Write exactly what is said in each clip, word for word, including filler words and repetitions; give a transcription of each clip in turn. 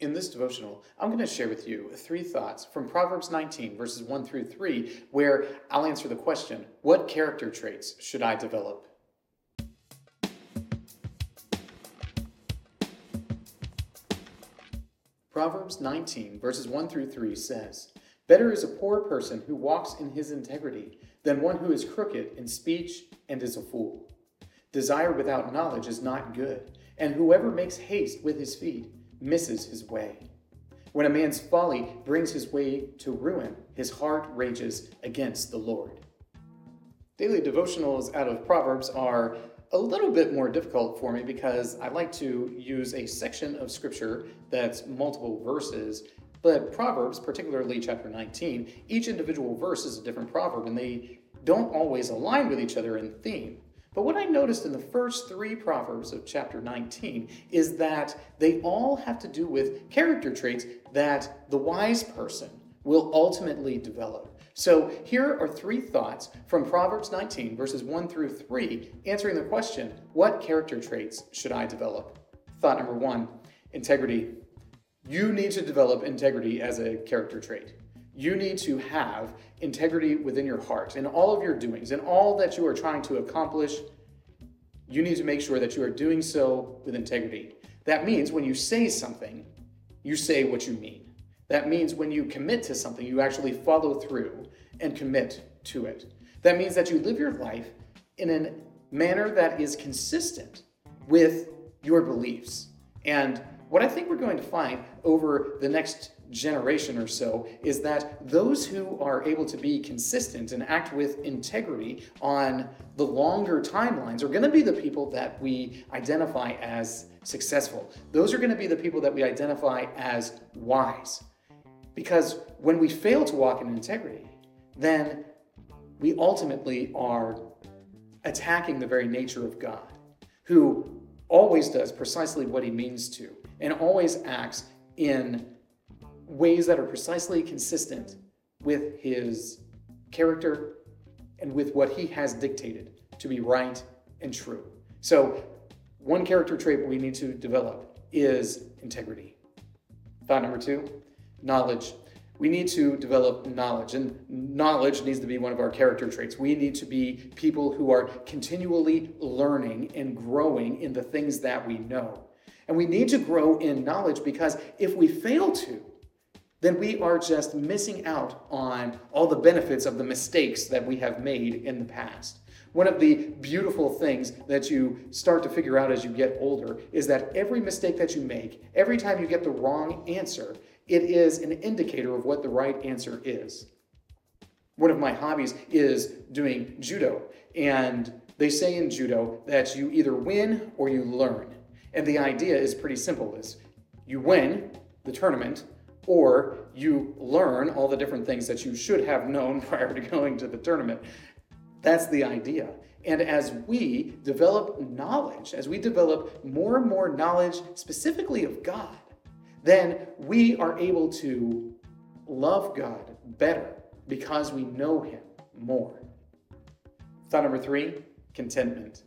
In this devotional, I'm going to share with you three thoughts from Proverbs nineteen, verses one through three, where I'll answer the question, what character traits should I develop? Proverbs nineteen, verses one through three says, "Better is a poor person who walks in his integrity than one who is crooked in speech and is a fool. Desire without knowledge is not good, and whoever makes haste with his feet misses his way. When a man's folly brings his way to ruin, his heart rages against the Lord." Daily devotionals out of Proverbs are a little bit more difficult for me because I like to use a section of scripture that's multiple verses, but Proverbs, particularly chapter nineteen, each individual verse is a different proverb and they don't always align with each other in theme. But what I noticed in the first three Proverbs of chapter nineteen is that they all have to do with character traits that the wise person will ultimately develop. So here are three thoughts from Proverbs nineteen, verses one through three, answering the question, what character traits should I develop? Thought number one, integrity. You need to develop integrity as a character trait. You need to have integrity within your heart, in all of your doings, in all that you are trying to accomplish. You need to make sure that you are doing so with integrity. That means when you say something, you say what you mean. That means when you commit to something, you actually follow through and commit to it. That means that you live your life in a manner that is consistent with your beliefs. And what I think we're going to find over the next generation or so is that those who are able to be consistent and act with integrity on the longer timelines are going to be the people that we identify as successful. Those are going to be the people that we identify as wise. Because when we fail to walk in integrity, then we ultimately are attacking the very nature of God, who always does precisely what he means to and always acts in ways that are precisely consistent with his character and with what he has dictated to be right and true. So one character trait we need to develop is integrity. Thought number two, knowledge. We need to develop knowledge, and knowledge needs to be one of our character traits. We need to be people who are continually learning and growing in the things that we know. And we need to grow in knowledge because if we fail to, then we are just missing out on all the benefits of the mistakes that we have made in the past. One of the beautiful things that you start to figure out as you get older is that every mistake that you make, every time you get the wrong answer, it is an indicator of what the right answer is. One of my hobbies is doing judo, and they say in judo that you either win or you learn. And the idea is pretty simple, is you win the tournament, or you learn all the different things that you should have known prior to going to the tournament. That's the idea. And as we develop knowledge, as we develop more and more knowledge specifically of God, then we are able to love God better because we know him more. Thought number three, contentment.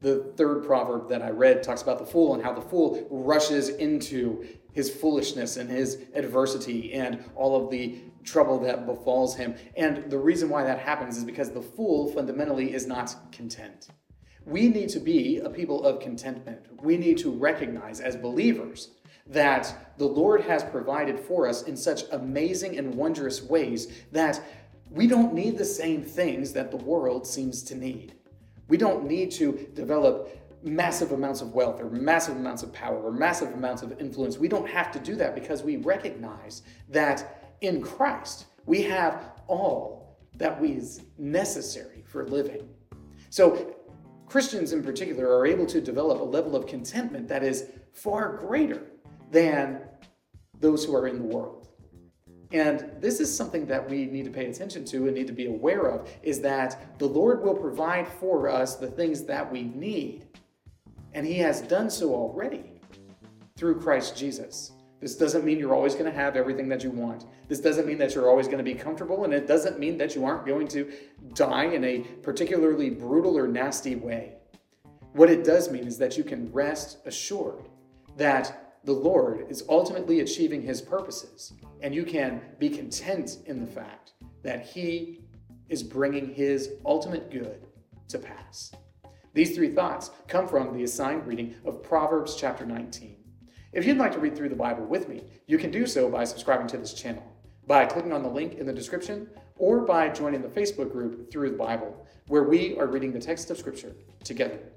The third proverb that I read talks about the fool and how the fool rushes into his foolishness and his adversity and all of the trouble that befalls him. And the reason why that happens is because the fool fundamentally is not content. We need to be a people of contentment. We need to recognize as believers that the Lord has provided for us in such amazing and wondrous ways that we don't need the same things that the world seems to need. We don't need to develop massive amounts of wealth or massive amounts of power or massive amounts of influence. We don't have to do that because we recognize that in Christ we have all that is necessary for living. So Christians in particular are able to develop a level of contentment that is far greater than those who are in the world. And this is something that we need to pay attention to and need to be aware of, is that the Lord will provide for us the things that we need. And he has done so already through Christ Jesus. This doesn't mean you're always going to have everything that you want. This doesn't mean that you're always going to be comfortable, and it doesn't mean that you aren't going to die in a particularly brutal or nasty way. What it does mean is that you can rest assured that the Lord is ultimately achieving his purposes, and you can be content in the fact that he is bringing his ultimate good to pass. These three thoughts come from the assigned reading of Proverbs chapter nineteen. If you'd like to read through the Bible with me, you can do so by subscribing to this channel, by clicking on the link in the description, or by joining the Facebook group Through the Bible, where we are reading the text of Scripture together.